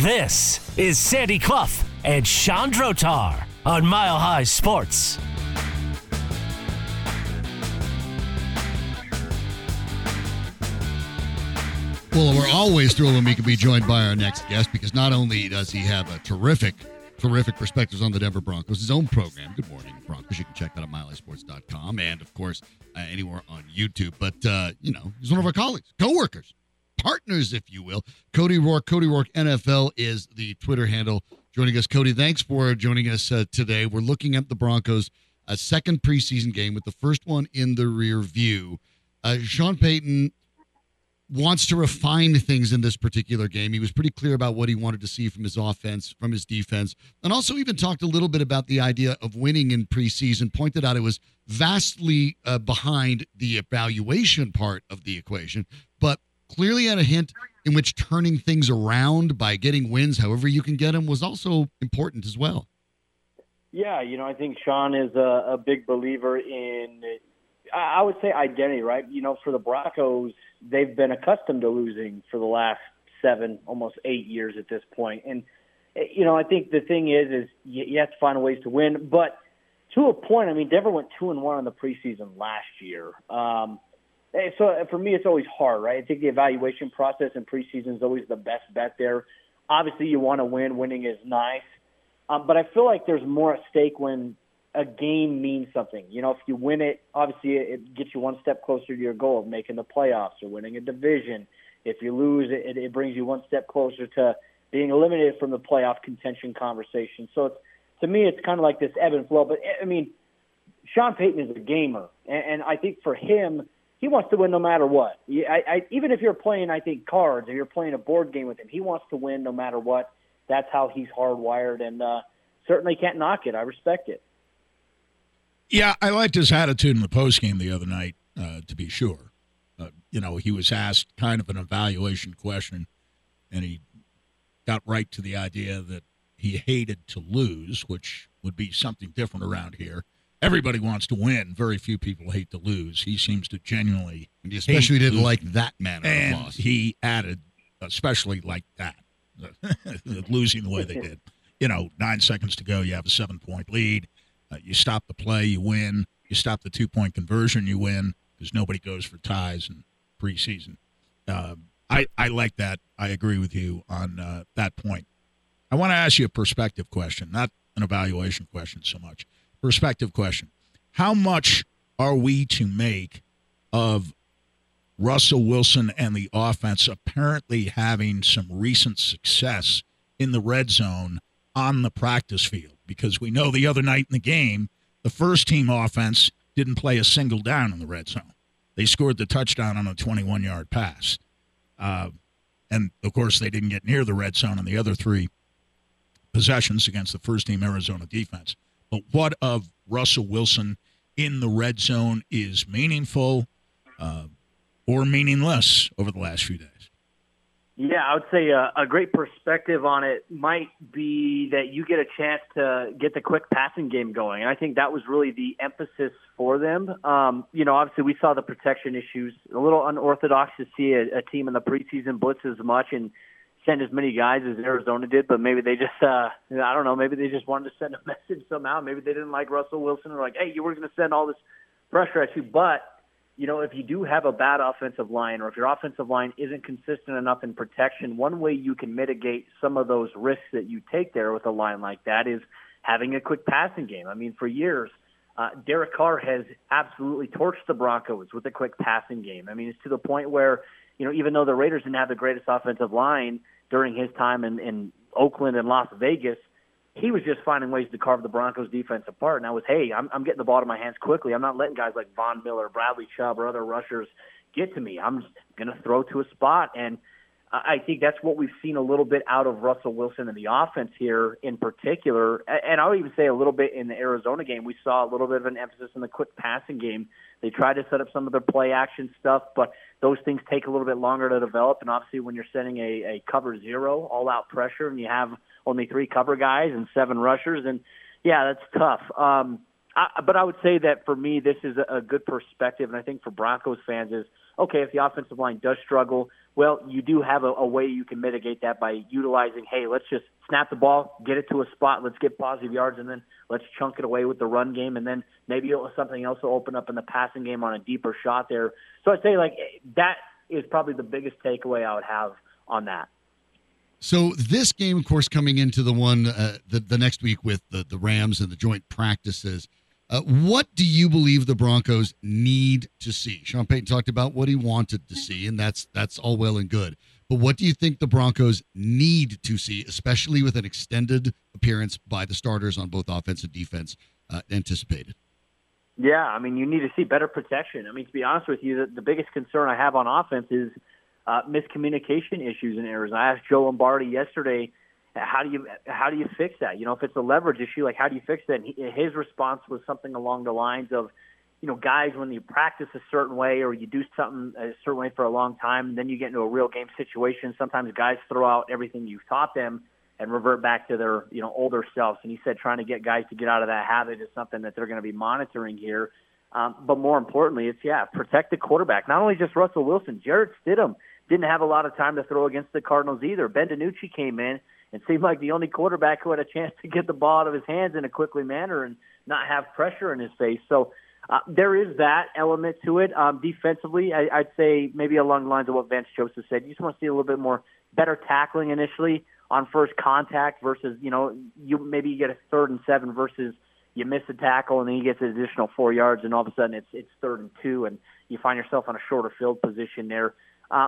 This is Sandy Clough and Sean Drotar on Mile High Sports. Well, we're always thrilled when we can be joined by our next guest because not only does he have a terrific perspectives on the Denver Broncos, his own program, Good Morning Broncos. You can check that out at MileHighSports.com and, of course, anywhere on YouTube. But, he's one of our colleagues, coworkers, partners, if you will. Cody Roark, Cody Roark NFL is the Twitter handle joining us. Cody, thanks for joining us today. We're looking at the Broncos' second preseason game with the first one in the rear view. Sean Payton wants to refine things in this particular game. He was pretty clear about what he wanted to see from his offense, from his defense, and also even talked a little bit about the idea of winning in preseason, pointed out it was vastly behind the evaluation part of the equation, but clearly had a hint in which turning things around by getting wins, however you can get them, was also important as well. Yeah, I think Sean is a big believer in, I would say, identity, right? For the Broncos, they've been accustomed to losing for the last 7, almost 8 years at this point. And, I think the thing is you have to find ways to win. But to a point, Denver went 2-1 in the preseason last year. So for me, it's always hard, right? I think the evaluation process in preseason is always the best bet there. Obviously, you want to win. Winning is nice. But I feel like there's more at stake when a game means something. If you win it, obviously it gets you one step closer to your goal of making the playoffs or winning a division. If you lose, it brings you one step closer to being eliminated from the playoff contention conversation. So to me, it's kind of like this ebb and flow. But, Sean Payton is a gamer, and I think for him, he wants to win no matter what. Even if you're playing, I think, cards or you're playing a board game with him, he wants to win no matter what. That's how he's hardwired, and certainly can't knock it. I respect it. Yeah, I liked his attitude in the postgame the other night, to be sure. He was asked kind of an evaluation question, and he got right to the idea that he hated to lose, which would be something different around here. Everybody wants to win. Very few people hate to lose. He seems to genuinely and he especially didn't losing. Like that manner and of loss. He added, especially like that, losing the way they did. 9 seconds to go, you have a 7-point lead. You stop the play, you win. You stop the 2-point conversion, you win, because nobody goes for ties in preseason. I like that. I agree with you on that point. I want to ask you a perspective question, not an evaluation question so much. Perspective question. How much are we to make of Russell Wilson and the offense apparently having some recent success in the red zone on the practice field? Because we know the other night in the game, the first-team offense didn't play a single down in the red zone. They scored the touchdown on a 21-yard pass. And, of course, they didn't get near the red zone on the other 3 possessions against the first-team Arizona defense. But what of Russell Wilson in the red zone is meaningful or meaningless over the last few days? Yeah, I would say a great perspective on it might be that you get a chance to get the quick passing game going. And I think that was really the emphasis for them. Obviously we saw the protection issues. A little unorthodox to see a team in the preseason blitz as much and send as many guys as Arizona did, but maybe they just, I don't know, maybe they just wanted to send a message somehow. Maybe they didn't like Russell Wilson or like, hey, you were going to send all this pressure at you, but if you do have a bad offensive line or if your offensive line isn't consistent enough in protection, one way you can mitigate some of those risks that you take there with a line like that is having a quick passing game. For years, Derek Carr has absolutely torched the Broncos with a quick passing game. It's to the point where, even though the Raiders didn't have the greatest offensive line during his time in Oakland and Las Vegas, he was just finding ways to carve the Broncos' defense apart. And I'm getting the ball to my hands quickly. I'm not letting guys like Von Miller, Bradley Chubb, or other rushers get to me. I'm just going to throw to a spot. And I think that's what we've seen a little bit out of Russell Wilson and the offense here in particular. And I would even say a little bit in the Arizona game, we saw a little bit of an emphasis in the quick passing game. They tried to set up some of their play action stuff, but those things take a little bit longer to develop. And obviously when you're sending a cover zero all out pressure and you have only 3 cover guys and 7 rushers, and yeah, that's tough. But I would say that for me, this is a good perspective. And I think for Broncos fans is, okay, if the offensive line does struggle, Well, you do have a way you can mitigate that by utilizing, hey, let's just snap the ball, get it to a spot, let's get positive yards, and then let's chunk it away with the run game, and then maybe something else will open up in the passing game on a deeper shot there. So I'd say, like, that is probably the biggest takeaway I would have on that. So this game, of course, coming into the one the next week with the Rams and the joint practices, what do you believe the Broncos need to see? Sean Payton talked about what he wanted to see, and that's all well and good. But what do you think the Broncos need to see, especially with an extended appearance by the starters on both offense and defense anticipated? Yeah, I mean, you need to see better protection. I mean, to be honest with you, the biggest concern I have on offense is miscommunication issues and errors. I asked Joe Lombardi yesterday, how do you fix that? You know, if it's a leverage issue, like, how do you fix that? And his response was something along the lines of, you know, guys, when you practice a certain way or you do something a certain way for a long time, and then you get into a real game situation, sometimes guys throw out everything you've taught them and revert back to their, you know, older selves. And he said trying to get guys to get out of that habit is something that they're going to be monitoring here. But more importantly, it's, protect the quarterback. Not only just Russell Wilson, Jared Stidham didn't have a lot of time to throw against the Cardinals either. Ben DiNucci came in and seemed like the only quarterback who had a chance to get the ball out of his hands in a quickly manner and not have pressure in his face. So there is that element to it. Defensively, I'd say maybe along the lines of what Vance Joseph said, you just want to see a little bit more better tackling initially on first contact versus, you know, you get a 3rd and 7 versus you miss a tackle and then you get an additional 4 yards and all of a sudden it's 3rd and 2 and you find yourself on a shorter field position there.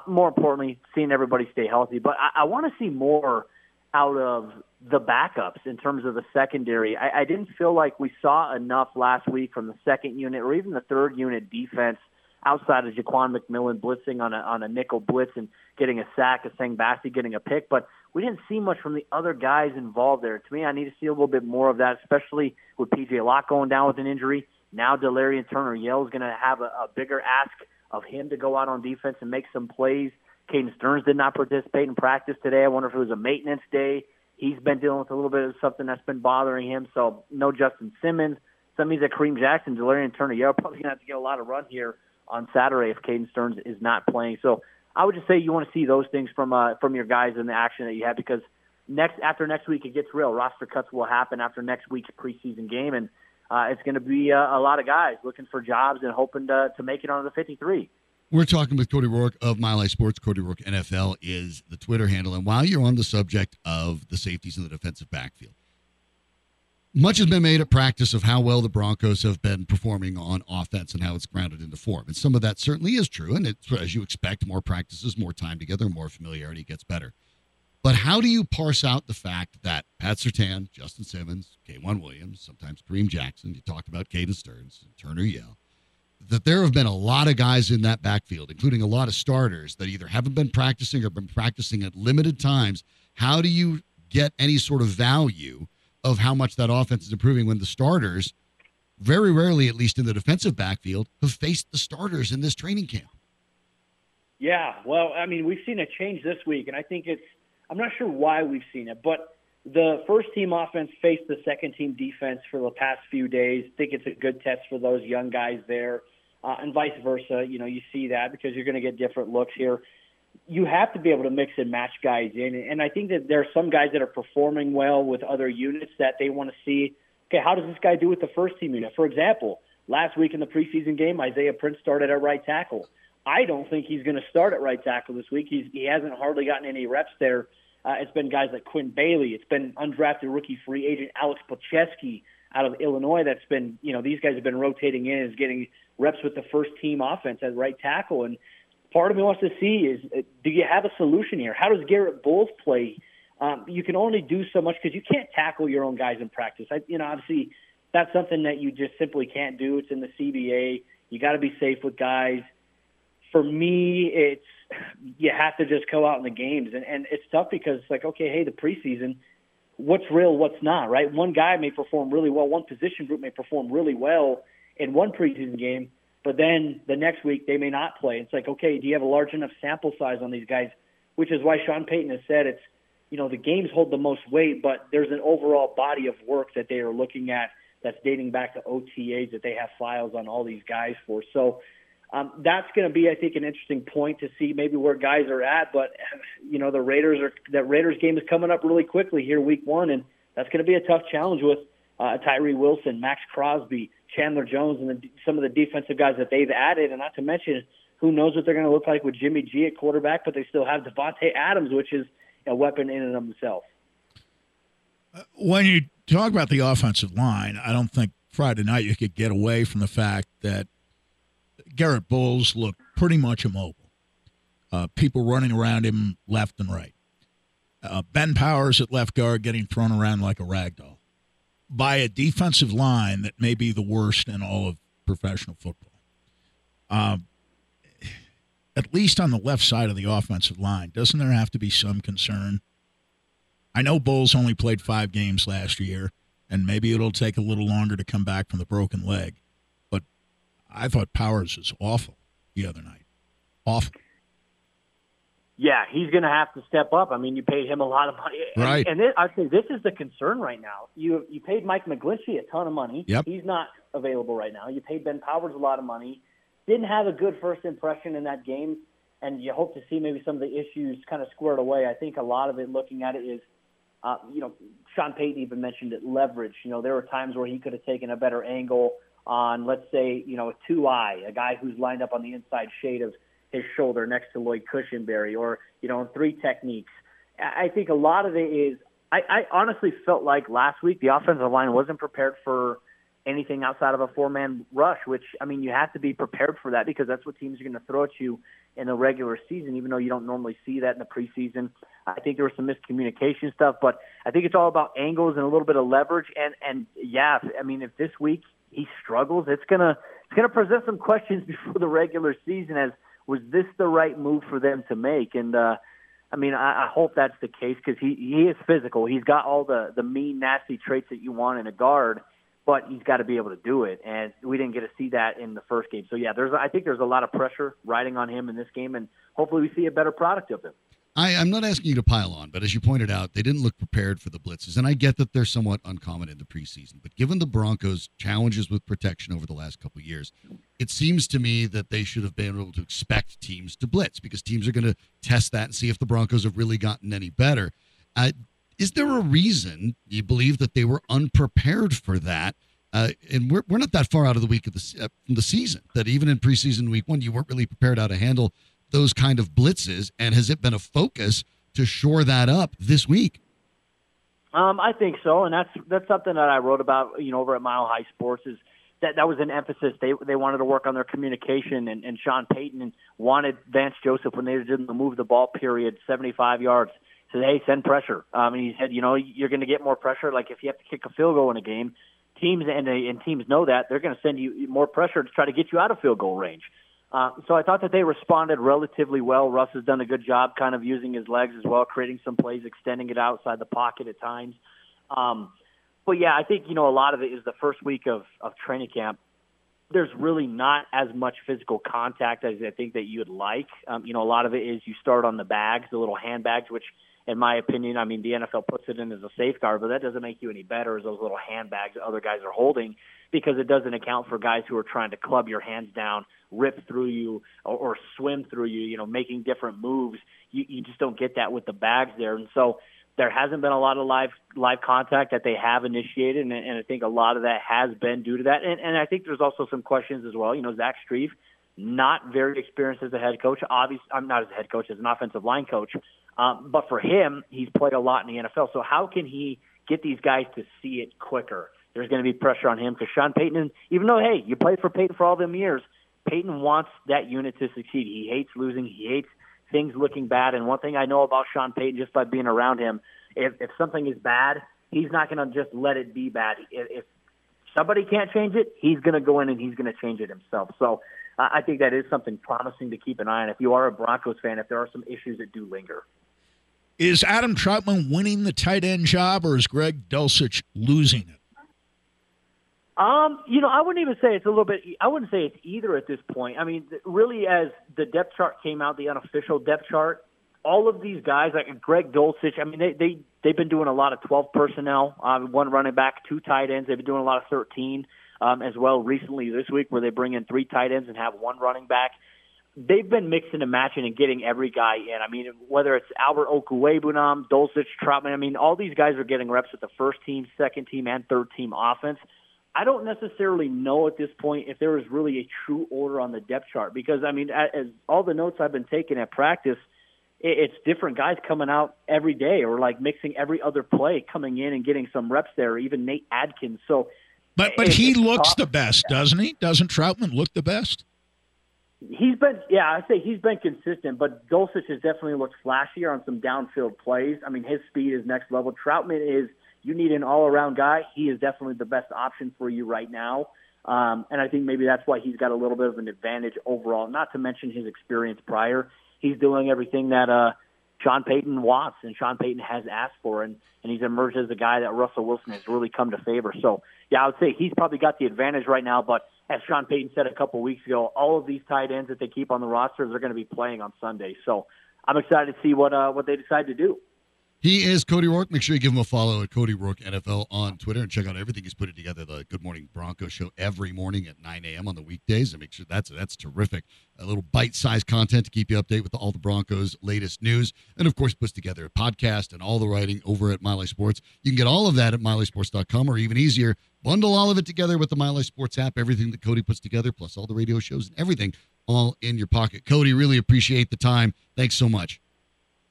More importantly, seeing everybody stay healthy. But I want to see more out of the backups in terms of the secondary. I didn't feel like we saw enough last week from the second unit or even the third unit defense outside of Jaquan McMillan blitzing on a nickel blitz and getting a sack, a Sang Bassi getting a pick. But we didn't see much from the other guys involved there. To me, I need to see a little bit more of that, especially with P.J. Locke going down with an injury. Now DeLarrin Turner-Yell is going to have a bigger ask of him to go out on defense and make some plays. Caden Sterns did not participate in practice today. I wonder if it was a maintenance day. He's been dealing with a little bit of something that's been bothering him. So no Justin Simmons. So that means that Kareem Jackson, DeLarrin Turner-Yell probably going to have to get a lot of run here on Saturday if Caden Sterns is not playing. So I would just say you want to see those things from your guys in the action that you have, because after next week it gets real. Roster cuts will happen after next week's preseason game, and it's going to be a lot of guys looking for jobs and hoping to make it onto the 53. We're talking with Cody Roark of Mile High Sports. Cody Roark NFL is the Twitter handle. And while you're on the subject of the safeties in the defensive backfield, much has been made at practice of how well the Broncos have been performing on offense and how it's grounded into form. And some of that certainly is true. And it's, as you expect, more practices, more time together, more familiarity gets better. But how do you parse out the fact that Pat Surtain, Justin Simmons, K'Wan Williams, sometimes Kareem Jackson, you talked about Caden Sterns, Turner-Yell, that there have been a lot of guys in that backfield, including a lot of starters that either haven't been practicing or been practicing at limited times? How do you get any sort of value of how much that offense is improving when the starters, very rarely, at least in the defensive backfield, have faced the starters in this training camp? Yeah, well, I mean, we've seen a change this week, and I think I'm not sure why we've seen it, but the first-team offense faced the second-team defense for the past few days. I think it's a good test for those young guys there, and vice versa. You know, you see that because you're going to get different looks here. You have to be able to mix and match guys in, and I think that there are some guys that are performing well with other units that they want to see, okay, how does this guy do with the first-team unit? For example, last week in the preseason game, Isaiah Prince started at right tackle. I don't think he's going to start at right tackle this week. He hasn't hardly gotten any reps there. It's been guys like Quinn Bailey. It's been undrafted rookie free agent Alex Placheski out of Illinois that's been, you know, these guys have been rotating in and is getting reps with the first-team offense at right tackle. And part of me wants to see is, do you have a solution here? How does Garrett Bowles play? You can only do so much because you can't tackle your own guys in practice. Obviously, that's something that you just simply can't do. It's in the CBA. You got to be safe with guys. For me, it's you have to just go out in the games. And it's tough because it's like, okay, hey, the preseason, what's real, what's not, right? One guy may perform really well. One position group may perform really well in one preseason game, but then the next week they may not play. It's like, okay, do you have a large enough sample size on these guys? Which is why Sean Payton has said it's, you know, the games hold the most weight, but there's an overall body of work that they are looking at that's dating back to OTAs that they have files on all these guys for. So That's going to be, I think, an interesting point to see maybe where guys are at. But, you know, that Raiders game is coming up really quickly here, week 1, and that's going to be a tough challenge with Tyree Wilson, Max Crosby, Chandler Jones, and some of the defensive guys that they've added. And not to mention, who knows what they're going to look like with Jimmy G at quarterback, but they still have Devontae Adams, which is a weapon in and of himself. When you talk about the offensive line, I don't think Friday night you could get away from the fact that Garrett Bowles looked pretty much immobile. People running around him left and right. Ben Powers at left guard getting thrown around like a ragdoll by a defensive line that may be the worst in all of professional football. At least on the left side of the offensive line, doesn't there have to be some concern? I know Bowles only played 5 games last year, and maybe it'll take a little longer to come back from the broken leg. But I thought Powers was awful the other night. Awful. Yeah, he's going to have to step up. I mean, you paid him a lot of money. Right. And I think this is the concern right now. You paid Mike McGlinchey a ton of money. Yep. He's not available right now. You paid Ben Powers a lot of money. Didn't have a good first impression in that game, and you hope to see maybe some of the issues kind of squared away. I think a lot of it, looking at it, is Sean Payton even mentioned it, leverage. You know, there were times where he could have taken a better angle on, let's say, a 2-eye, a guy who's lined up on the inside shade of his shoulder next to Lloyd Cushenberry, or, in 3 techniques. I think a lot of it is, I honestly felt like last week the offensive line wasn't prepared for anything outside of a 4-man rush, which, I mean, you have to be prepared for that because that's what teams are going to throw at you in the regular season, even though you don't normally see that in the preseason. I think there was some miscommunication stuff, but I think it's all about angles and a little bit of leverage. And yeah, I mean, if this week he struggles, it's gonna present some questions before the regular season as, was this the right move for them to make? And I mean, I hope that's the case because he is physical. He's got all the mean, nasty traits that you want in a guard, but he's got to be able to do it. And we didn't get to see that in the first game. So, yeah, I think there's a lot of pressure riding on him in this game, and hopefully we see a better product of him. I'm not asking you to pile on, but as you pointed out, they didn't look prepared for the blitzes. And I get that they're somewhat uncommon in the preseason, but given the Broncos' challenges with protection over the last couple of years, it seems to me that they should have been able to expect teams to blitz because teams are going to test that and see if the Broncos have really gotten any better. Is there a reason you believe that they were unprepared for that? And we're not that far out of the week of the season that even in preseason week 1, you weren't really prepared how to handle those kind of blitzes. And has it been a focus to shore that up this week? I think so, and that's something that I wrote about, over at Mile High Sports. Is that was an emphasis. They wanted to work on their communication, and Sean Payton wanted Vance Joseph when they didn't move the ball period 75 yards. Said, hey, send pressure. And he said, you're going to get more pressure. Like if you have to kick a field goal in a game, teams know that they're going to send you more pressure to try to get you out of field goal range. So I thought that they responded relatively well. Russ has done a good job kind of using his legs as well, creating some plays, extending it outside the pocket at times. But yeah, I think, a lot of it is the first week of training camp. There's really not as much physical contact as I think that you would like. A lot of it is you start on the bags, the little handbags, which, in my opinion, I mean, the NFL puts it in as a safeguard, but that doesn't make you any better as those little handbags that other guys are holding because it doesn't account for guys who are trying to club your hands down, rip through you, or swim through you, making different moves. You just don't get that with the bags there. And so there hasn't been a lot of live contact that they have initiated, and I think a lot of that has been due to that. And I think there's also some questions as well. Zach Strieff, not very experienced as a head coach. Obviously, I'm not as a head coach, as an offensive line coach. But for him, he's played a lot in the NFL. So how can he get these guys to see it quicker? There's going to be pressure on him because Sean Payton, even though, hey, you played for Payton for all them years, Payton wants that unit to succeed. He hates losing. He hates things looking bad. And one thing I know about Sean Payton just by being around him, if something is bad, he's not going to just let it be bad. If somebody can't change it, he's going to go in and he's going to change it himself. So I think that is something promising to keep an eye on. If you are a Broncos fan, if there are some issues that do linger. Is Adam Trautman winning the tight end job, or is Greg Dulcich losing it? I wouldn't even say it's a little bit. I wouldn't say it's either at this point. I mean, really, as the depth chart came out, the unofficial depth chart, all of these guys, like Greg Dulcich, I mean, they've been doing a lot of 12 personnel, one running back, two tight ends. They've been doing a lot of 13 as well recently this week, where they bring in three tight ends and have one running back. They've been mixing and matching and getting every guy in. I mean, whether it's Albert Okuwebunam, Dulcich, Troutman, I mean, all these guys are getting reps with the first team, second team, and third team offense. I don't necessarily know at this point if there is really a true order on the depth chart because, I mean, as all the notes I've been taking at practice, it's different guys coming out every day or like mixing every other play, coming in and getting some reps there, even Nate Adkins. So, But he looks the best, doesn't he? Doesn't Troutman look the best? He's been, yeah, I'd say he's been consistent, but Dulcich has definitely looked flashier on some downfield plays. I mean, his speed is next level. Troutman is, you need an all-around guy. He is definitely the best option for you right now. And I think maybe that's why he's got a little bit of an advantage overall, not to mention his experience prior. He's doing everything that Sean Payton wants and Sean Payton has asked for, and he's emerged as a guy that Russell Wilson has really come to favor. So, yeah, I would say he's probably got the advantage right now, but as Sean Payton said a couple weeks ago, all of these tight ends that they keep on the roster, they're going to be playing on Sunday. So I'm excited to see what they decide to do. He is Cody Roark. Make sure you give him a follow at Cody Roark NFL on Twitter and check out everything he's putting together. The Good Morning Bronco show every morning at 9 a.m. on the weekdays. And make sure that's terrific. A little bite-sized content to keep you updated with all the Broncos' latest news. And, of course, puts together a podcast and all the writing over at Mile High Sports. You can get all of that at MileHighSports.com, or even easier, bundle all of it together with the Mile High Sports app, everything that Cody puts together, plus all the radio shows and everything all in your pocket. Cody, really appreciate the time. Thanks so much.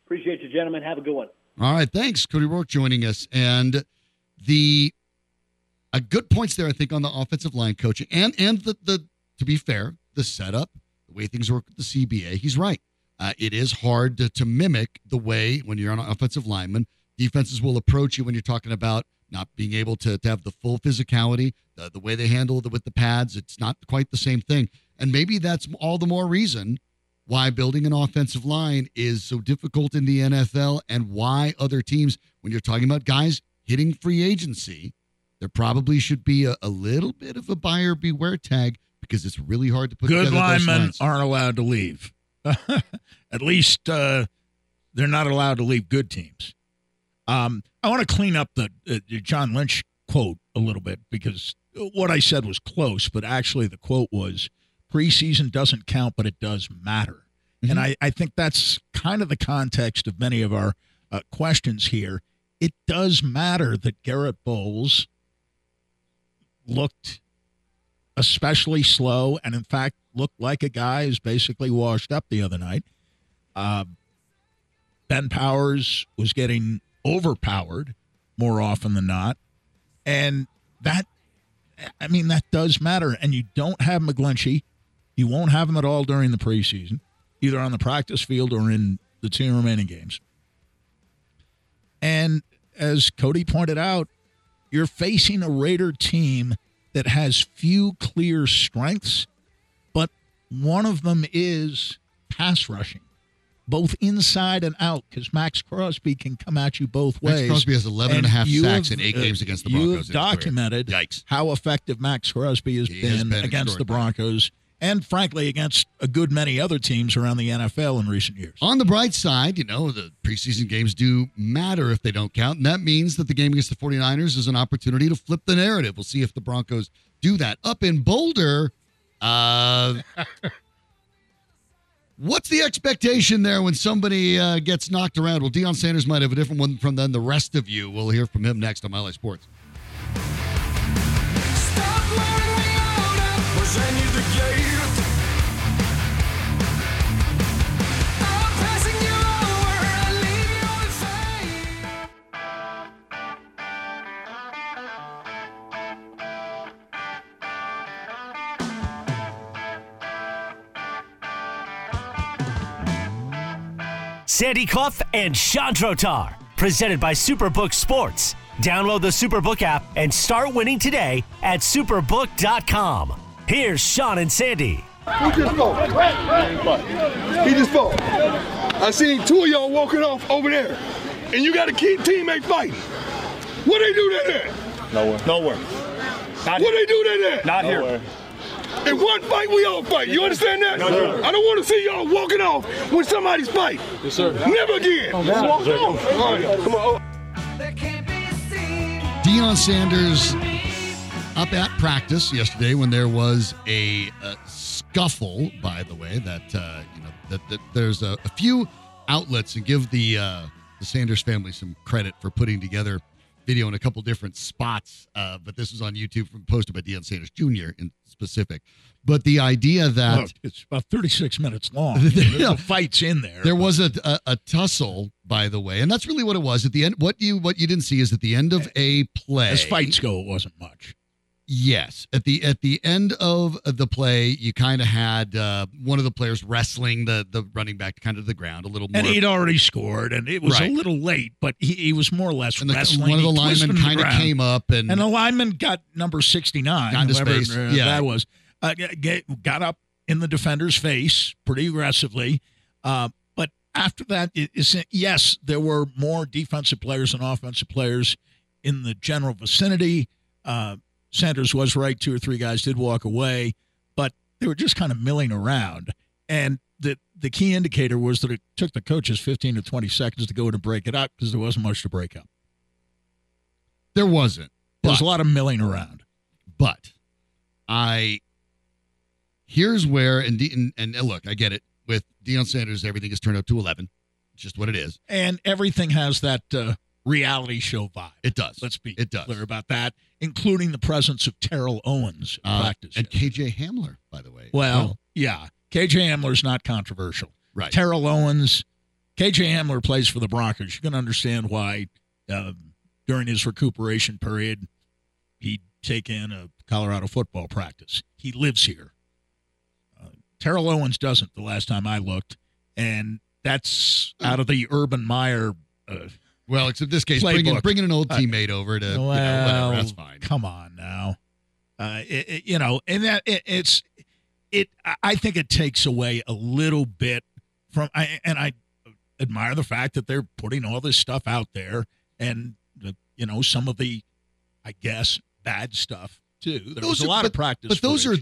Appreciate you, gentlemen. Have a good one. All right, thanks. Cody Roark joining us. And a good points there, I think, on the offensive line coaching. And to be fair, the setup, the way things work with the CBA, he's right. It is hard to mimic the way, when you're an offensive lineman, defenses will approach you when you're talking about not being able to have the full physicality, the way they handle it with the pads. It's not quite the same thing. And maybe that's all the more reason why building an offensive line is so difficult in the NFL, and why other teams, when you're talking about guys hitting free agency, there probably should be a little bit of a buyer beware tag, because it's really hard to put together those lines. Good linemen aren't allowed to leave. At least they're not allowed to leave good teams. I want to clean up the John Lynch quote a little bit, because what I said was close, but actually the quote was, preseason doesn't count, but it does matter. Mm-hmm. And I think that's kind of the context of many of our questions here. It does matter that Garrett Bowles looked especially slow and, in fact, looked like a guy who's basically washed up the other night. Ben Powers was getting overpowered more often than not. And that does matter. And you don't have McGlinchey. You won't have him at all during the preseason, either on the practice field or in the two remaining games. And as Cody pointed out, you're facing a Raider team that has few clear strengths, but one of them is pass rushing, both inside and out, because Max Crosby can come at you both ways. Max Crosby has 11 and a half sacks in 8 games against the Broncos. You documented how effective Max Crosby has been against the Broncos, and frankly, against a good many other teams around the NFL in recent years. On the bright side, the preseason games do matter if they don't count, and that means that the game against the 49ers is an opportunity to flip the narrative. We'll see if the Broncos do that. Up in Boulder, what's the expectation there when somebody gets knocked around? Well, Deion Sanders might have a different one from the rest of you. We'll hear from him next on Mile High Sports. Sandy Clough and Sean Drotar, presented by Superbook Sports. Download the Superbook app and start winning today at superbook.com. Here's Sean and Sandy. Who just fell? He just fell. I seen two of y'all walking off over there, and you got to keep teammate fighting. What they do down there? Nowhere. What they do down there? Not here. In one fight, we all fight. You understand that? Yes, sir. I don't want to see y'all walking off when somebody's fighting. Yes, sir. Never again. Oh, just walk off. All right, come on. Deion Sanders up at practice yesterday when there was a scuffle, by the way, that that there's a few outlets, and give the Sanders family some credit for putting together video in a couple different spots, but this was on YouTube, posted by Deion Sanders Jr. in specific. But the idea that... Look, it's about 36 minutes long. There's fights in there. There was a tussle, by the way, and that's really what it was. At the end, what you didn't see is at the end of a play... As fights go, it wasn't much. Yes. At the end of the play, you kind of had one of the players wrestling the running back kind of to the ground a little more. And he'd already scored, and it was a little late, but he was more or less wrestling. One of the linemen kind of came up. And the lineman got number 69, got into space. That was... got up in the defender's face pretty aggressively. But after that, yes, there were more defensive players than offensive players in the general vicinity. Sanders was right. Two or three guys did walk away, but they were just kind of milling around. And the key indicator was that it took the coaches 15 to 20 seconds to go to break it up because there wasn't much to break up. There wasn't. There was a lot of milling around. But here's where, and look, I get it. With Deion Sanders, everything has turned up to 11. It's just what it is. And everything has that reality show vibe. It does. Let's be clear about that, including the presence of Terrell Owens in practice. And K.J. Hamler, by the way. Well, yeah. K.J. Hamler's not controversial. Right. Terrell Owens, K.J. Hamler plays for the Broncos. You can understand why during his recuperation period, he'd take in a Colorado football practice. He lives here. Terrell Owens doesn't, the last time I looked, and that's out of the Urban Meyer well, except this case, bringing an old teammate over to, whatever, that's fine. Come on now. I think it takes away a little bit from, and I admire the fact that they're putting all this stuff out there and, some of the, I guess, bad stuff too. There was a lot of practice. But those are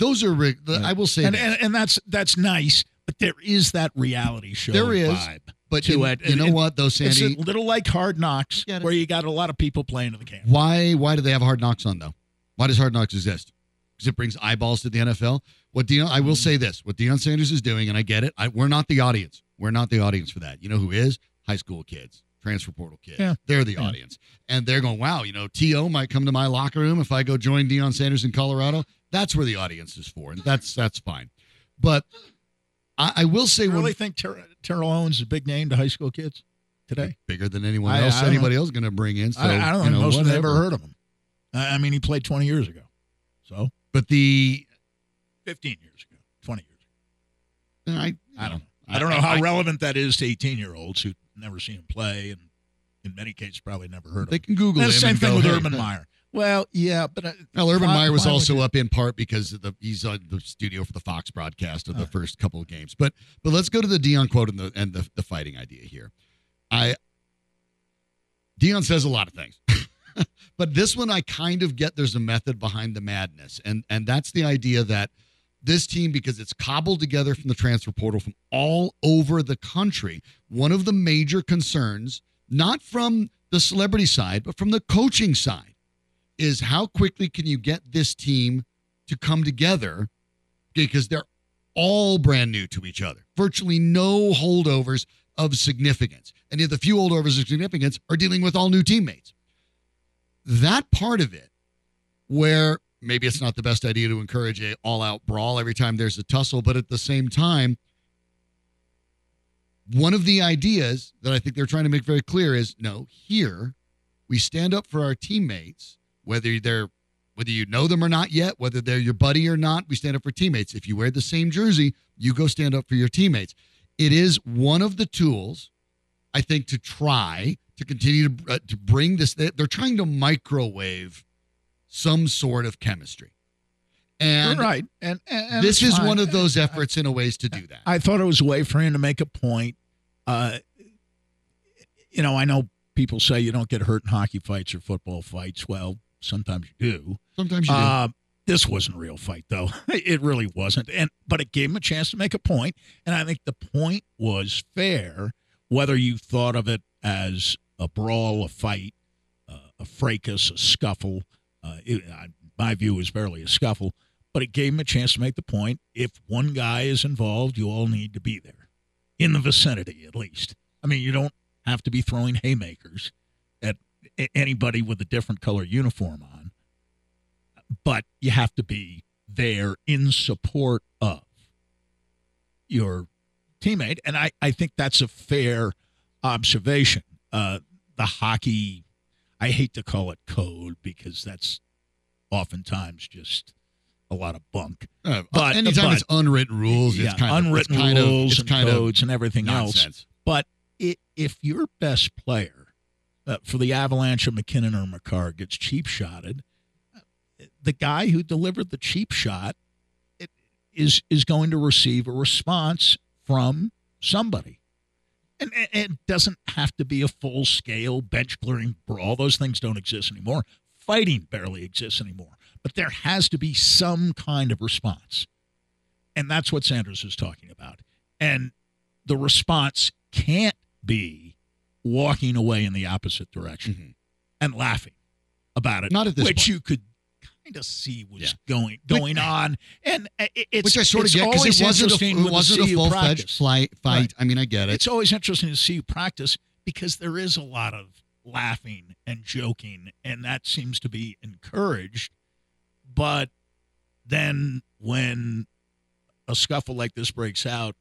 I will say, and that's nice. But there is that reality show vibe. But to it, you know what though, Sandy? It's a little like Hard Knocks, where you got a lot of people playing in the game. Why do they have Hard Knocks on though? Why does Hard Knocks exist? Because it brings eyeballs to the NFL. I will say this: what Deion Sanders is doing, and I get it. We're not the audience. We're not the audience for that. You know who is? High school kids. Transfer portal kid. Yeah. They're the audience. And they're going, wow, T.O. might come to my locker room if I go join Deion Sanders in Colorado. That's where the audience is for, and that's fine. But I will say... I really think Terrell Owens is a big name to high school kids today? Bigger than anyone else. Anybody else going to bring in. So, I don't know. Most of them ever heard of him. I mean, he played 20 years ago. So, 15 years ago. 20 years ago. I don't know. I don't know how relevant that is to 18-year-olds who never seen him play, and in many cases probably never heard of him. They can Google him. That's the same thing with Urban Meyer. Well, yeah, but... Urban Meyer was also up in part because he's on the studio for the Fox broadcast of the first couple of games. But let's go to the Deion quote and the fighting idea here. Deion says a lot of things. But this one I kind of get. There's a method behind the madness, and that's the idea that this team, because it's cobbled together from the transfer portal from all over the country, one of the major concerns, not from the celebrity side, but from the coaching side, is how quickly can you get this team to come together, because they're all brand new to each other. Virtually no holdovers of significance. And yet the few holdovers of significance are dealing with all new teammates. That part of it, where... maybe it's not the best idea to encourage an all-out brawl every time there's a tussle, but at the same time, one of the ideas that I think they're trying to make very clear is, no, here we stand up for our teammates, whether you know them or not yet, whether they're your buddy or not, we stand up for teammates. If you wear the same jersey, you go stand up for your teammates. It is one of the tools, I think, to try to continue to bring this. They're trying to microwave some sort of chemistry. And you're right. And this is one of those efforts in a ways to do that. I thought it was a way for him to make a point. I know people say you don't get hurt in hockey fights or football fights. Well, sometimes you do. This wasn't a real fight, though. It really wasn't. But it gave him a chance to make a point, and I think the point was fair, whether you thought of it as a brawl, a fight, a fracas, a scuffle. My view is barely a scuffle, but it gave him a chance to make the point. If one guy is involved, you all need to be there, in the vicinity at least. I mean, you don't have to be throwing haymakers at anybody with a different color uniform on, but you have to be there in support of your teammate. And I think that's a fair observation. The hockey, I hate to call it code because that's oftentimes just a lot of bunk. But anytime it's unwritten rules, yeah, it's kind of unwritten rules and codes and everything else. But if your best player for the Avalanche of McKinnon or McCarr gets cheap shotted, the guy who delivered the cheap shot is going to receive a response from somebody. And it doesn't have to be a full-scale bench-clearing brawl. Those things don't exist anymore. Fighting barely exists anymore. But there has to be some kind of response. And that's what Sanders is talking about. And the response can't be walking away in the opposite direction and laughing about it. Not at this point. You could kind of see was going on. And it's which I sort of get because it wasn't a full-fledged fight. Right. I mean, I get it. It's always interesting to see you practice because there is a lot of laughing and joking, and that seems to be encouraged. But then when a scuffle like this breaks out,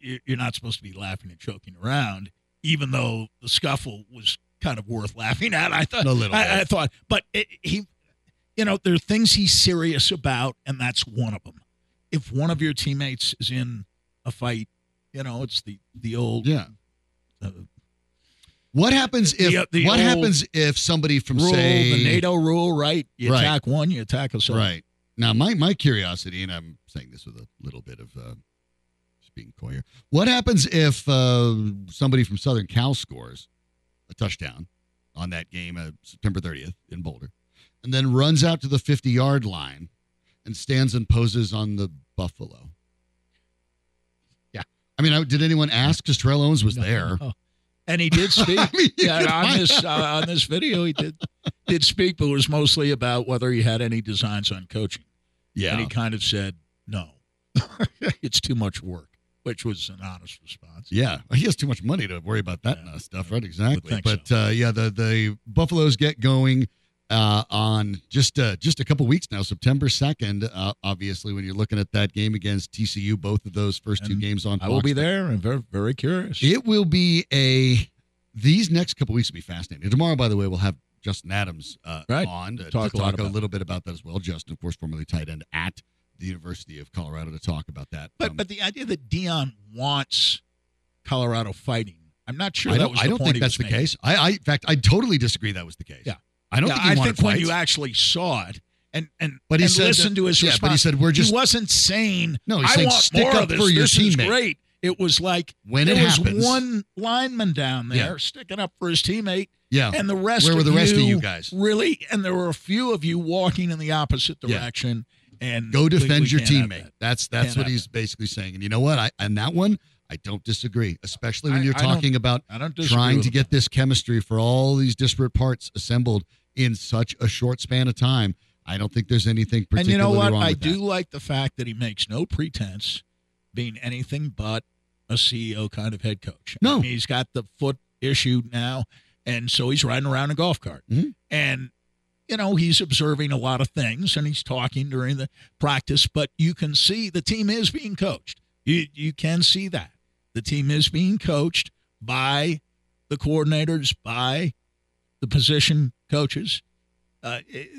you're not supposed to be laughing and joking around, even though the scuffle was kind of worth laughing at. I thought, there are things he's serious about, and that's one of them. If one of your teammates is in a fight, it's the old what happens if happens if somebody from the NATO rule, right? You attack one, you attack us all. Right. Now, my curiosity, and I'm saying this with a little bit of being coy here. What happens if somebody from Southern Cal scores a touchdown on that game, September 30th in Boulder, and then runs out to the 50-yard line and stands and poses on the Buffalo? Yeah. I mean, did anyone ask? Because Terrell Owens was there. No. And he did speak. I mean, on this video, he did speak, but it was mostly about whether he had any designs on coaching. Yeah. And he kind of said, no, it's too much work. Which was an honest response. Yeah, he has too much money to worry about that stuff, right? Exactly. But the Buffaloes get going on just a couple weeks now, September 2nd. Obviously, when you're looking at that game against TCU, both of those first two games on Fox. I will be there and very, very curious. It will be these next couple weeks will be fascinating. Tomorrow, by the way, we'll have Justin Adams on to talk a little bit about that as well. Justin, of course, formerly tight end at the University of Colorado, to talk about that. But the idea that Deion wants Colorado fighting, I'm not sure that was the point. I don't think that's the case. In fact, I totally disagree that was the case. Yeah, I think when you actually saw it and listened to his response, but he said he wasn't saying, no, he's saying stick up for your teammate. This is great. It was like when it happens, there was one lineman down there sticking up for his teammate. Yeah, and the rest. Where were the rest of you guys? Really? And there were a few of you walking in the opposite direction. And go defend your teammate. That's what he's basically saying. And you know what? I don't disagree, especially when you're talking about trying to get this chemistry for all these disparate parts assembled in such a short span of time. I don't think there's anything particularly wrong with that. And you know what? I do like the fact that he makes no pretense being anything but a CEO kind of head coach. No. I mean, he's got the foot issue now, and so he's riding around in a golf cart. Mm-hmm. And he's observing a lot of things, and he's talking during the practice, but you can see the team is being coached. You can see that. The team is being coached by the coordinators, by the position coaches.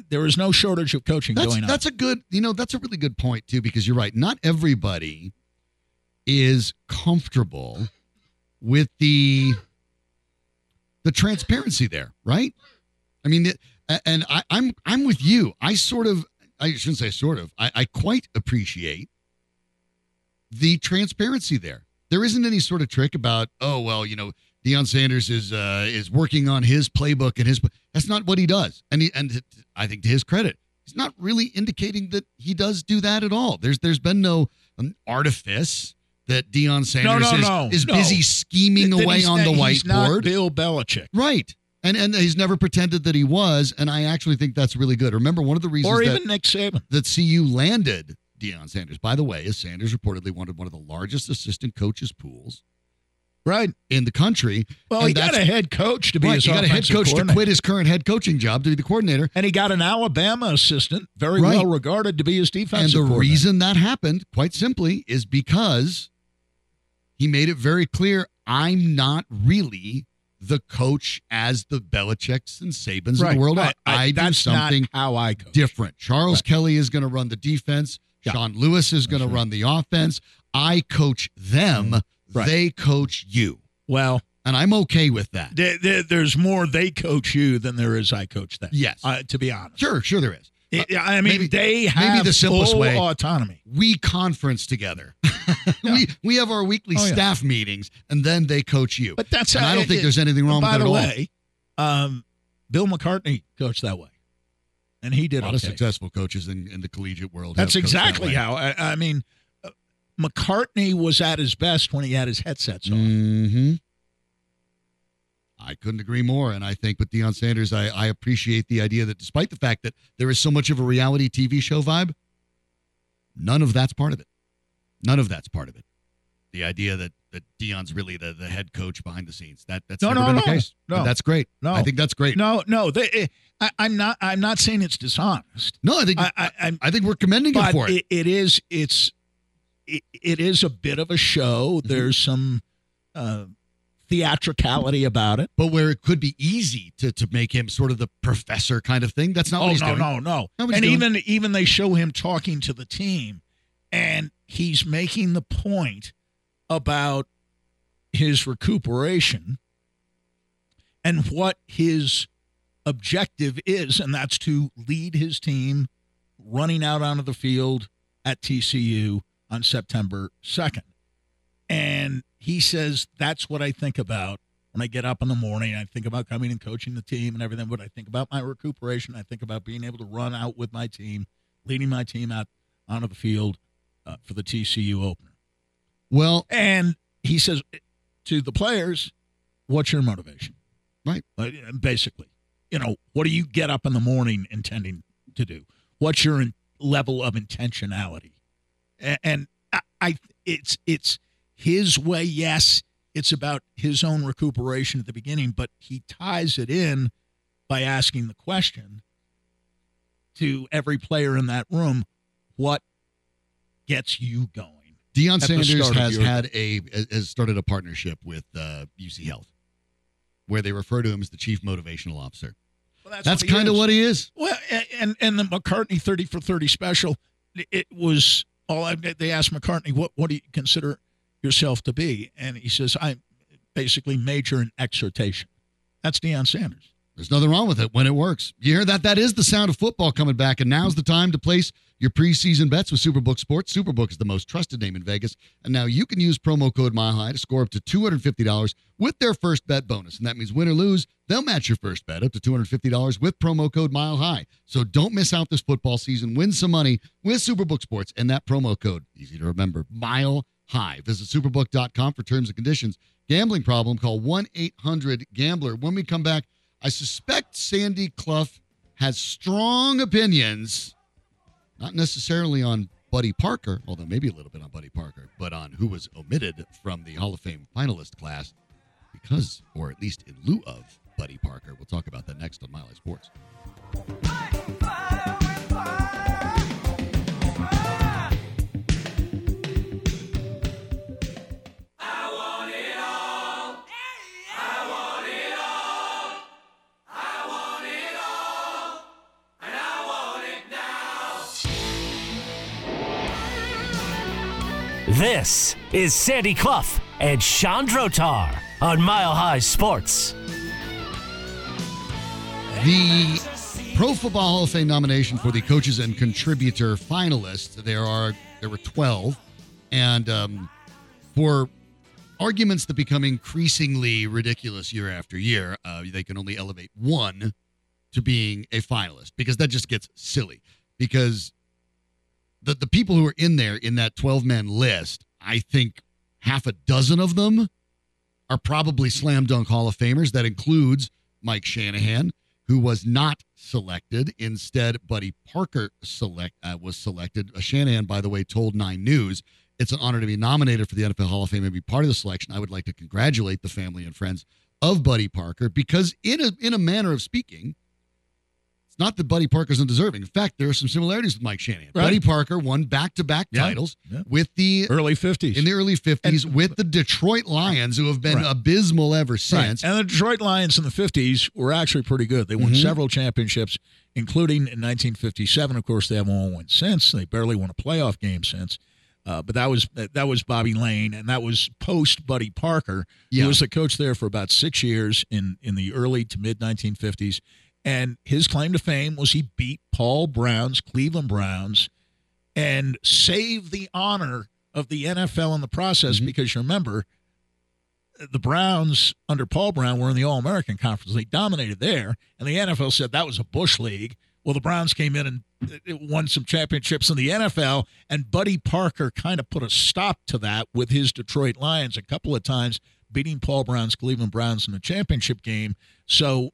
There is no shortage of coaching going on. That's a really good point, too, because you're right. Not everybody is comfortable with the transparency there, right? I mean, and I'm with you. I quite appreciate the transparency there. There isn't any sort of trick about, Deion Sanders is working on his playbook. That's not what he does. And I think to his credit, he's not really indicating that he does do that at all. There's been no artifice that Deion Sanders is busy scheming away on the whiteboard. He's not Bill Belichick. Right. And he's never pretended that he was, and I actually think that's really good. Remember, one of the reasons that CU landed Deion Sanders, by the way, is Sanders reportedly wanted one of the largest assistant coaches pools in the country. Well, he got a head coach to be his offensive coordinator. He got a head coach to quit his current head coaching job to be the coordinator. And he got an Alabama assistant, very well regarded, to be his defensive coordinator. And the reason that happened, quite simply, is because he made it very clear, I'm not really the coach as the Belichicks and Sabans of the world. I do something how I coach. Different. Charles Kelly is going to run the defense. Yeah. Sean Lewis is going to run the offense. I coach them. Right. They coach you. Well, and I'm okay with that. There's more they coach you than there is I coach them. Yes. To be honest. Sure there is. I mean, they have maybe the simplest way, autonomy. We conference together. We have our weekly staff meetings, and then they coach you. But that's I don't think there's anything wrong with that at all. By the way, Bill McCartney coached that way, and he did a lot of successful coaches in the collegiate world. That's exactly how. I mean, McCartney was at his best when he had his headsets on. Mm-hmm. I couldn't agree more, and I think with Deion Sanders, I appreciate the idea that despite the fact that there is so much of a reality TV show vibe, none of that's part of it. None of that's part of it. The idea that Deion's really the head coach behind the scenes. That's never been the case. No. That's great. No. I think that's great. No. I'm not saying it's dishonest. No, I think we're commending him for it. It is a bit of a show. There's some theatricality about it. But where it could be easy to make him sort of the professor kind of thing, that's not what he's doing. No. And even they show him talking to the team, and he's making the point about his recuperation and what his objective is, and that's to lead his team running out onto the field at TCU on September 2nd. And he says, that's what I think about when I get up in the morning. I think about coming and coaching the team and everything, but I think about my recuperation. I think about being able to run out with my team, leading my team out onto the field for the TCU opener. Well, and he says to the players, what's your motivation? Right. Basically, what do you get up in the morning intending to do? What's your level of intentionality? And it's his way. Yes, it's about his own recuperation at the beginning, but he ties it in by asking the question to every player in that room, what gets you going? Deion Sanders has started a partnership with UC Health, where they refer to him as the chief motivational officer. Well, that's kind of what he is. Well, and the McCartney 30 for 30 special, it was they asked McCartney, what do you consider yourself to be? And he says, I basically major in exhortation. That's Deion Sanders. There's nothing wrong with it when it works. You hear that? That is the sound of football coming back, and now's the time to place your preseason bets with Superbook Sports. Superbook is the most trusted name in Vegas, and now you can use promo code MileHigh to score up to $250 with their first bet bonus, and that means win or lose, they'll match your first bet up to $250 with promo code MileHigh. So don't miss out this football season. Win some money with Superbook Sports, and that promo code, easy to remember, MileHigh. Visit Superbook.com for terms and conditions. Gambling problem, call 1-800-GAMBLER. When we come back, I suspect Sandy Clough has strong opinions, not necessarily on Buddy Parker, although maybe a little bit on Buddy Parker, but on who was omitted from the Hall of Fame finalist class because, or at least in lieu of, Buddy Parker. We'll talk about that next on Mile High Sports. This is Sandy Clough and Sean Drotar on Mile High Sports. The Pro Football Hall of Fame nomination for the coaches and contributor finalists, there were 12, and for arguments that become increasingly ridiculous year after year, they can only elevate one to being a finalist because that just gets silly. because the people who are in there in that 12-man list, I think half a dozen of them are probably slam dunk Hall of Famers. That includes Mike Shanahan, who was not selected. Instead, Buddy Parker was selected. Shanahan, by the way, told 9 News, "It's an honor to be nominated for the NFL Hall of Fame and be part of the selection. I would like to congratulate the family and friends of Buddy Parker," because in a manner of speaking, it's not that Buddy Parker's undeserving. In fact, there are some similarities with Mike Shanahan. Right. Buddy Parker won back-to-back titles with the early 50s. In the early 50s with the Detroit Lions, who have been abysmal ever since. Right. And the Detroit Lions in the 50s were actually pretty good. They won several championships, including in 1957. Of course, they haven't won one since. They barely won a playoff game since. But that was Bobby Layne, and that was post Buddy Parker. Yeah. He was the coach there for about 6 years in the early to mid 1950s, and his claim to fame was he beat Paul Brown's Cleveland Browns and saved the honor of the NFL in the process, because you remember the Browns under Paul Brown were in the All-American Conference. They dominated there, and the NFL said that was a bush league. Well, the Browns came in and won some championships in the NFL, and Buddy Parker kind of put a stop to that with his Detroit Lions a couple of times, beating Paul Brown's Cleveland Browns in a championship game. So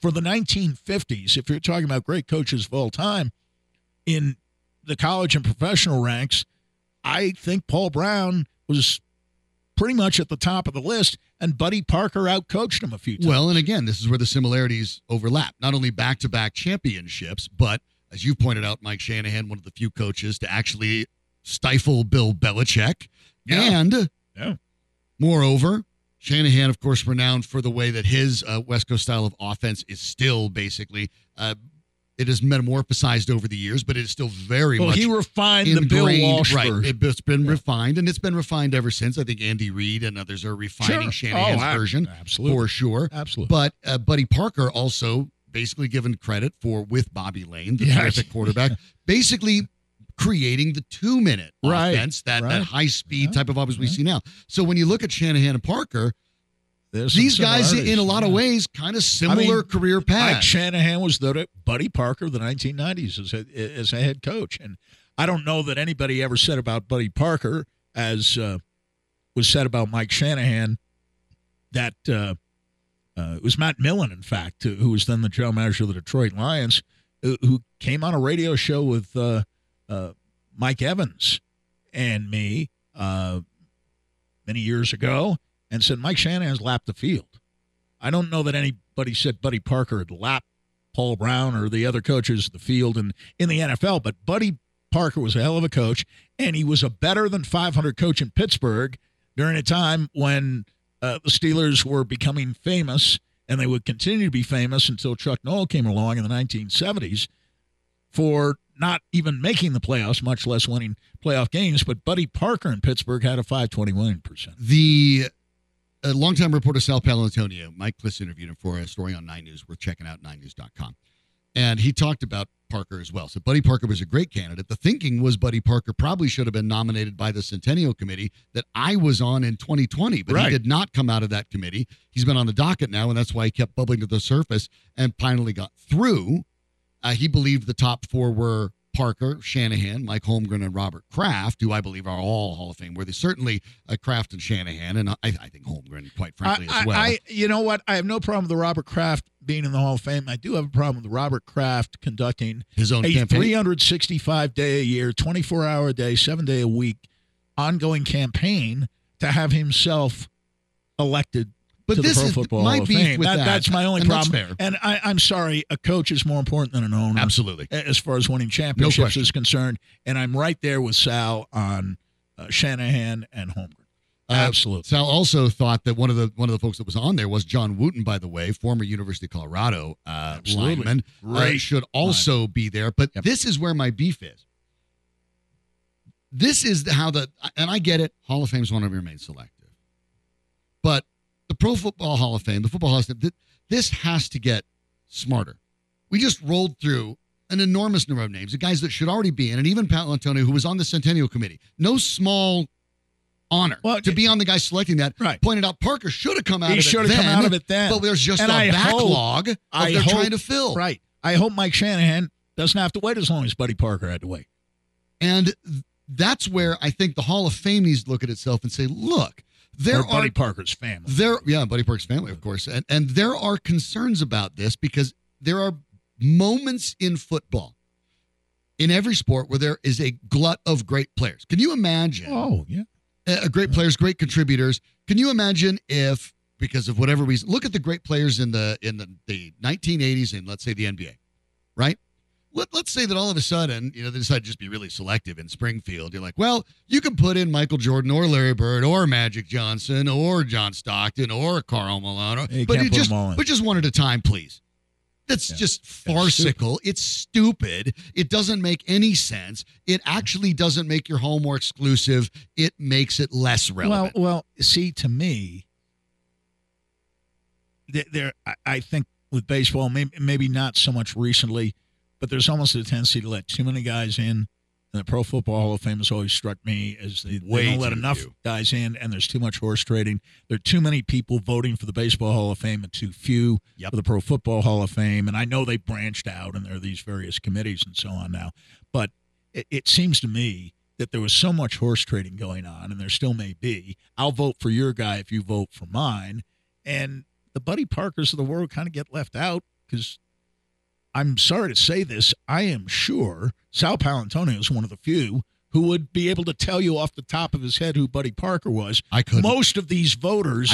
for the 1950s, if you're talking about great coaches of all time, in the college and professional ranks, I think Paul Brown was pretty much at the top of the list, and Buddy Parker outcoached him a few times. Well, and again, this is where the similarities overlap. Not only back-to-back championships, but, as you pointed out, Mike Shanahan, one of the few coaches to actually stifle Bill Belichick. Yeah. And, moreover, Shanahan, of course, renowned for the way that his West Coast style of offense is still basically it is metamorphosized over the years, but it is still very much ingrained. He refined the Bill Walsh version. It's been refined, and it's been refined ever since. I think Andy Reid and others are refining Shanahan's version for sure. Absolutely. But Buddy Parker also basically given credit for, with Bobby Layne, the terrific quarterback, basically creating the 2-minute offense, that high-speed type of offense we see now. So when you look at Shanahan and Parker, these guys, in a lot of ways, kind of similar career paths. Mike Shanahan was the Buddy Parker of the 1990s as a head coach. And I don't know that anybody ever said about Buddy Parker, as was said about Mike Shanahan, that it was Matt Millen, in fact, who was then the general manager of the Detroit Lions, who came on a radio show with Mike Evans and me many years ago, and said Mike Shanahan's lapped the field. I don't know that anybody said Buddy Parker had lapped Paul Brown or the other coaches of the field in the NFL, but Buddy Parker was a hell of a coach, and he was a better than 500 coach in Pittsburgh during a time when the Steelers were becoming famous, and they would continue to be famous until Chuck Noll came along in the 1970s for not even making the playoffs, much less winning playoff games. But Buddy Parker in Pittsburgh had a .520 winning percent. A longtime reporter, Sal Palantonio, Mike Kliss interviewed him for a story on 9 News. We're checking out 9news.com. And he talked about Parker as well. So Buddy Parker was a great candidate. The thinking was Buddy Parker probably should have been nominated by the Centennial Committee that I was on in 2020, but he did not come out of that committee. He's been on the docket now, and that's why he kept bubbling to the surface and finally got through. He believed the top four were Parker, Shanahan, Mike Holmgren, and Robert Kraft, who I believe are all Hall of Fame worthy. Certainly Kraft and Shanahan, and I think Holmgren, quite frankly, as well. You know what? I have no problem with the Robert Kraft being in the Hall of Fame. I do have a problem with the Robert Kraft conducting his own campaign, 365-day a year, 24-hour a day, 7-day a week, ongoing campaign to have himself elected to the Pro Football Hall of Fame. That's my only problem. And I'm sorry, a coach is more important than an owner. Absolutely. As far as winning championships is concerned. And I'm right there with Sal on Shanahan and Holmgren. Absolutely. Sal also thought that one of the folks that was on there was John Wooten, by the way, former University of Colorado lineman. Should also be there. But this is where my beef is. This is how and I get it, Hall of Fame is one of your main selective. But the Pro Football Hall of Fame, the Football Hall of Fame, this has to get smarter. We just rolled through an enormous number of names, the guys that should already be in, and even Pat Lantonio, who was on the Centennial Committee. No small honor to be on the guy selecting that. Right. Pointed out Parker should have come out of it then. He should have come out of it then. But there's just a backlog that they're trying to fill. Right. I hope Mike Shanahan Doesn't have to wait as long as Buddy Parker had to wait. And that's where I think the Hall of Fame needs to look at itself and say, look, there are Buddy Parker's family. Buddy Parker's family, of course. And there are concerns about this because there are moments in football, in every sport, where there is a glut of great players. Can you imagine? Oh, yeah. Great players, great contributors. Can you imagine if, because of whatever reason, look at the great players in the 1980s in, let's say, the NBA, right? Let's say that all of a sudden, they decide to just be really selective in Springfield. You're like, well, you can put in Michael Jordan or Larry Bird or Magic Johnson or John Stockton or Karl Malone. But just one at a time, please. That's just farcical. It's stupid. It doesn't make any sense. It actually doesn't make your home more exclusive. It makes it less relevant. Well, see, to me, there, I think with baseball, maybe not so much recently, but there's almost a tendency to let too many guys in. And the Pro Football Hall of Fame has always struck me as they don't let enough guys in, and there's too much horse trading. There are too many people voting for the Baseball Hall of Fame and too few for the Pro Football Hall of Fame. And I know they branched out, and there are these various committees and so on now. But it seems to me that there was so much horse trading going on, and there still may be. I'll vote for your guy if you vote for mine. And the Buddy Parkers of the world kind of get left out because – I'm sorry to say this, I am sure Sal Palantonio is one of the few who would be able to tell you off the top of his head who Buddy Parker was. I couldn't. Most of these voters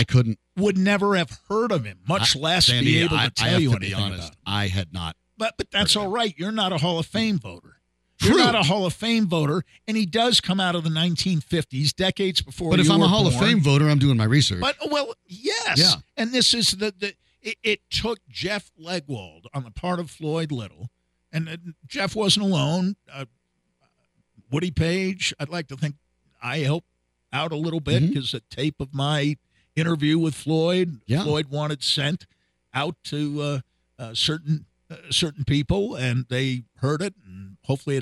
would never have heard of him, much less be able to tell you anything about him. I had not. But that's all right. You're not a Hall of Fame voter. True. You're not a Hall of Fame voter, and he does come out of the 1950s, decades before you were born. But if I'm a Hall of Fame voter, I'm doing my research. But, well, yes. Yeah. And this is the It took Jeff Legwold on the part of Floyd Little, and Jeff wasn't alone. Woody Page, I'd like to think I helped out a little bit because the tape of my interview with Floyd, Floyd wanted sent out to certain people, and they heard it, and hopefully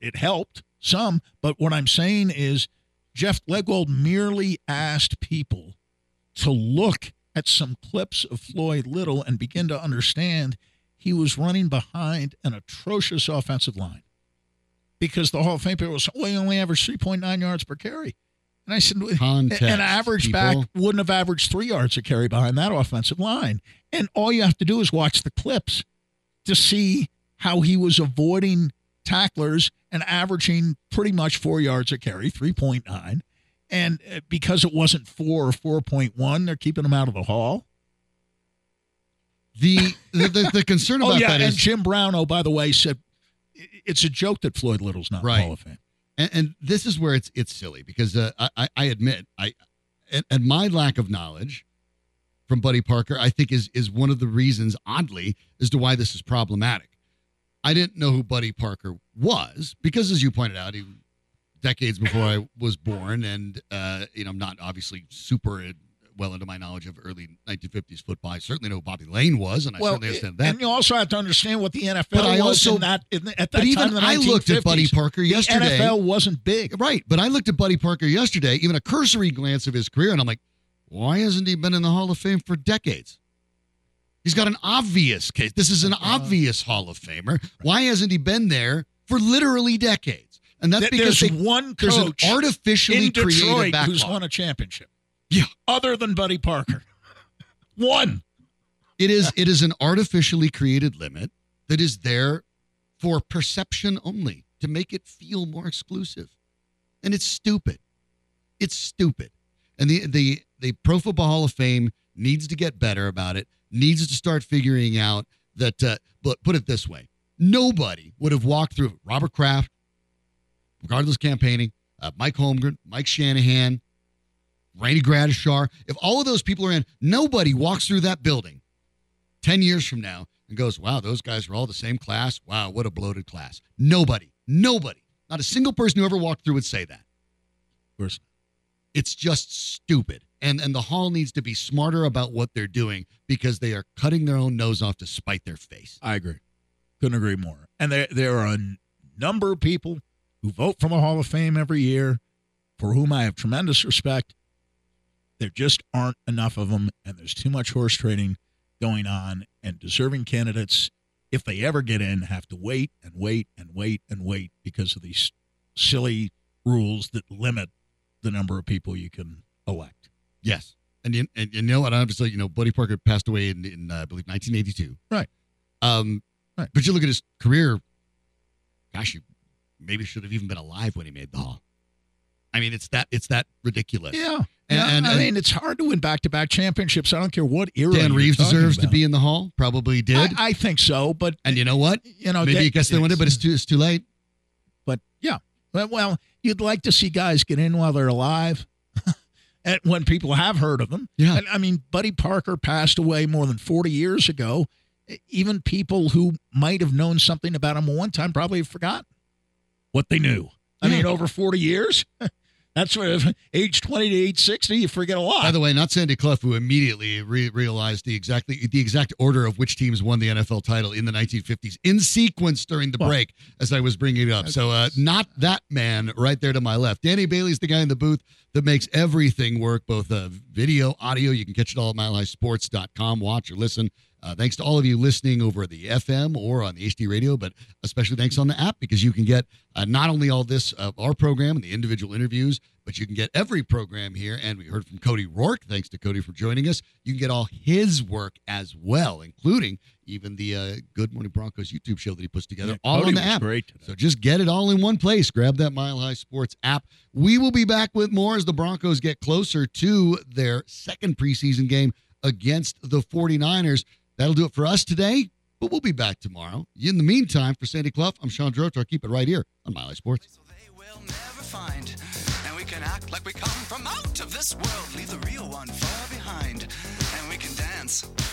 it helped some. But what I'm saying is Jeff Legwold merely asked people to look at some clips of Floyd Little and begin to understand he was running behind an atrocious offensive line because the Hall of Fame people was, well, he only averaged 3.9 yards per carry. And I said, an average back wouldn't have averaged 3 yards a carry behind that offensive line. And all you have to do is watch the clips to see how he was avoiding tacklers and averaging pretty much 4 yards a carry, 3.9. And because it wasn't 4 or 4.1, they're keeping them out of the hall. The concern about that is... Jim Brown, by the way, said it's a joke that Floyd Little's not in the Hall of Fame. And this is where it's silly because I admit, and my lack of knowledge from Buddy Parker, I think is one of the reasons, oddly, as to why this is problematic. I didn't know who Buddy Parker was because, as you pointed out, he... decades before I was born, and I'm not obviously super well into my knowledge of early 1950s football. I certainly know who Bobby Layne was, and I certainly understand that. And you also have to understand what the NFL was at that time. But even I looked at Buddy Parker yesterday. The NFL wasn't big, right? But I looked at Buddy Parker yesterday, even a cursory glance of his career, and I'm like, why hasn't he been in the Hall of Fame for decades? He's got an obvious case. This is an obvious Hall of Famer. Right. Why hasn't he been there for literally decades? And that's because there's an artificially in Detroit created backlog. Who's won a championship. Yeah. Other than Buddy Parker. One. It is an artificially created limit that is there for perception only, to make it feel more exclusive. And it's stupid. It's stupid. And the Pro Football Hall of Fame needs to get better about it, needs to start figuring out that, but put it this way, nobody would have walked through Robert Kraft, regardless of campaigning, Mike Holmgren, Mike Shanahan, Randy Gradishar. If all of those people are in, nobody walks through that building 10 years from now and goes, wow, those guys were all the same class. Wow, what a bloated class. Nobody. Not a single person who ever walked through would say that. Of course. It's just stupid. And the Hall needs to be smarter about what they're doing because they are cutting their own nose off to spite their face. I agree. Couldn't agree more. And there are a number of people who vote from a Hall of Fame every year, for whom I have tremendous respect. There just aren't enough of them, and there's too much horse trading going on, and deserving candidates if they ever get in, have to wait and wait and wait and wait because of these silly rules that limit the number of people you can elect. Yes. And you know, and obviously, you know, Buddy Parker passed away in I believe, 1982. Right. Right. But you look at his career, gosh, you maybe should have even been alive when he made the Hall. I mean, it's that ridiculous. Yeah. And I mean, it's hard to win back-to-back championships. I don't care what era. Dan Reeves deserves to be in the Hall. Probably did. I think so. But and you know what? You know, maybe I guess they win it, but it's too late. But yeah, well, you'd like to see guys get in while they're alive, and when people have heard of them. Yeah. And, I mean, Buddy Parker passed away more than 40 years ago. Even people who might have known something about him one time probably have forgotten what they knew. I mean, over 40 years. That's what, age 20 to age 60, you forget a lot. By the way, not Sandy Clough, who immediately realized the exact order of which teams won the NFL title in the 1950s in sequence during the break, as I was bringing it up. So not that man right there to my left. Danny Bailey's the guy in the booth that makes everything work, both video, audio. You can catch it all at MileHighSports.com. Watch or listen. Thanks to all of you listening over the FM or on the HD radio, but especially thanks on the app, because you can get not only all this, our program and the individual interviews, but you can get every program here. And we heard from Cody Roark. Thanks to Cody for joining us. You can get all his work as well, including even the Good Morning Broncos YouTube show that he puts together, all on the app. So just get it all in one place. Grab that Mile High Sports app. We will be back with more as the Broncos get closer to their second preseason game against the 49ers. That'll do it for us today, but we'll be back tomorrow. In the meantime, for Sandy Clough, I'm Sean Drotar. Keep it right here on Mile High Sports. So they will never find, and we can act like we come from out of this world. Leave the real one far behind, and we can dance.